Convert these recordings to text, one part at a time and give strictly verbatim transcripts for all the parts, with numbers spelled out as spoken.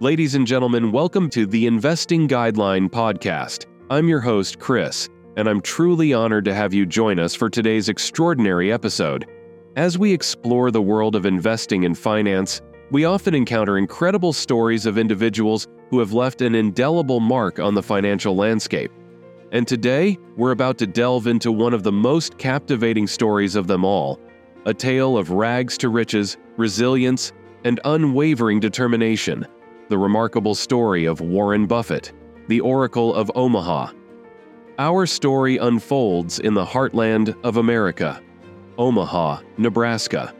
Ladies and gentlemen, welcome to the Investing Guideline Podcast. I'm your host, Chris, and I'm truly honored to have you join us for today's extraordinary episode. As we explore the world of investing and finance, we often encounter incredible stories of individuals who have left an indelible mark on the financial landscape. And today, we're about to delve into one of the most captivating stories of them all, a tale of rags to riches, resilience, and unwavering determination. The remarkable story of Warren Buffett, the Oracle of Omaha. Our story unfolds in the heartland of America, Omaha, Nebraska.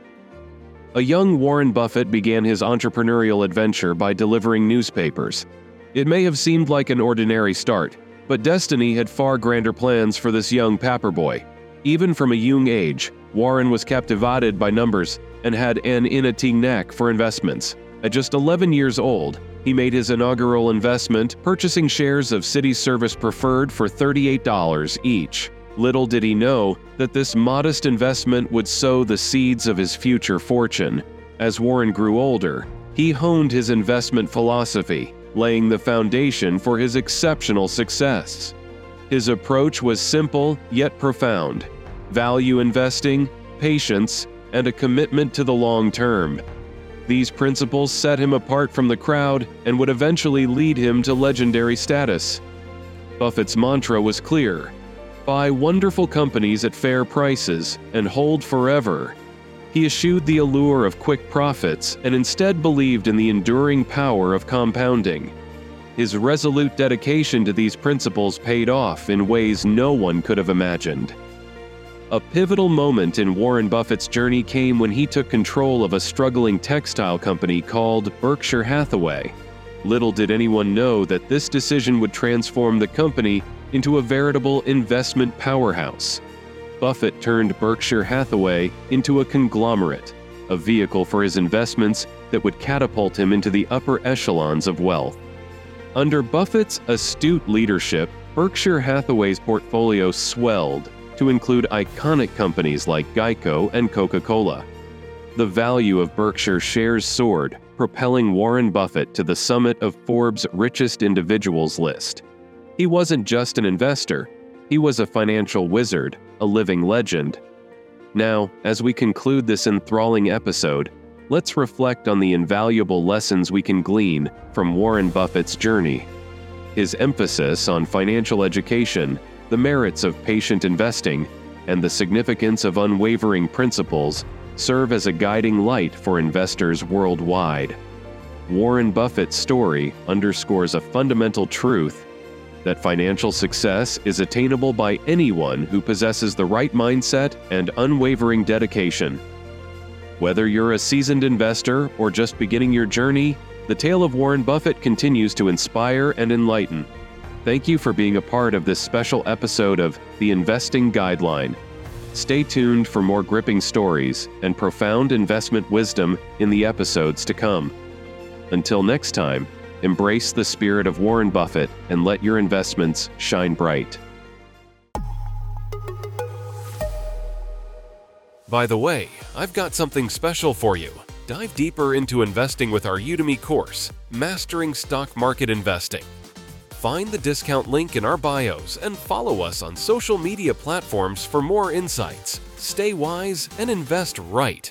A young Warren Buffett began his entrepreneurial adventure by delivering newspapers. It may have seemed like an ordinary start, but destiny had far grander plans for this young paperboy. Even from a young age, Warren was captivated by numbers and had an innate knack for investments. At just eleven years old, he made his inaugural investment, purchasing shares of City Service Preferred for thirty-eight dollars each. Little did he know that this modest investment would sow the seeds of his future fortune. As Warren grew older, he honed his investment philosophy, laying the foundation for his exceptional success. His approach was simple yet profound: value investing, patience, and a commitment to the long term. These principles set him apart from the crowd and would eventually lead him to legendary status. Buffett's mantra was clear: buy wonderful companies at fair prices and hold forever. He eschewed the allure of quick profits and instead believed in the enduring power of compounding. His resolute dedication to these principles paid off in ways no one could have imagined. A pivotal moment in Warren Buffett's journey came when he took control of a struggling textile company called Berkshire Hathaway. Little did anyone know that this decision would transform the company into a veritable investment powerhouse. Buffett turned Berkshire Hathaway into a conglomerate, a vehicle for his investments that would catapult him into the upper echelons of wealth. Under Buffett's astute leadership, Berkshire Hathaway's portfolio swelled to include iconic companies like Geico and Coca-Cola. The value of Berkshire shares soared, propelling Warren Buffett to the summit of Forbes' richest individuals list. He wasn't just an investor, he was a financial wizard, a living legend. Now, as we conclude this enthralling episode, let's reflect on the invaluable lessons we can glean from Warren Buffett's journey. His emphasis on financial education, the merits of patient investing, and the significance of unwavering principles serve as a guiding light for investors worldwide. Warren Buffett's story underscores a fundamental truth: that financial success is attainable by anyone who possesses the right mindset and unwavering dedication. Whether you're a seasoned investor or just beginning your journey, the tale of Warren Buffett continues to inspire and enlighten. Thank you for being a part of this special episode of The Investing Guideline. Stay tuned for more gripping stories and profound investment wisdom in the episodes to come. Until next time, embrace the spirit of Warren Buffett and let your investments shine bright. By the way, I've got something special for you. Dive deeper into investing with our Udemy course, Mastering Stock Market Investing. Find the discount link in our bios and follow us on social media platforms for more insights. Stay wise and invest right.